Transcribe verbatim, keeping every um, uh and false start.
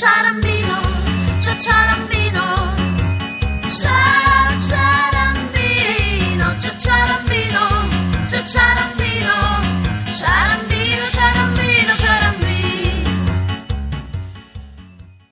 Ciarambino, ciao ciarambino.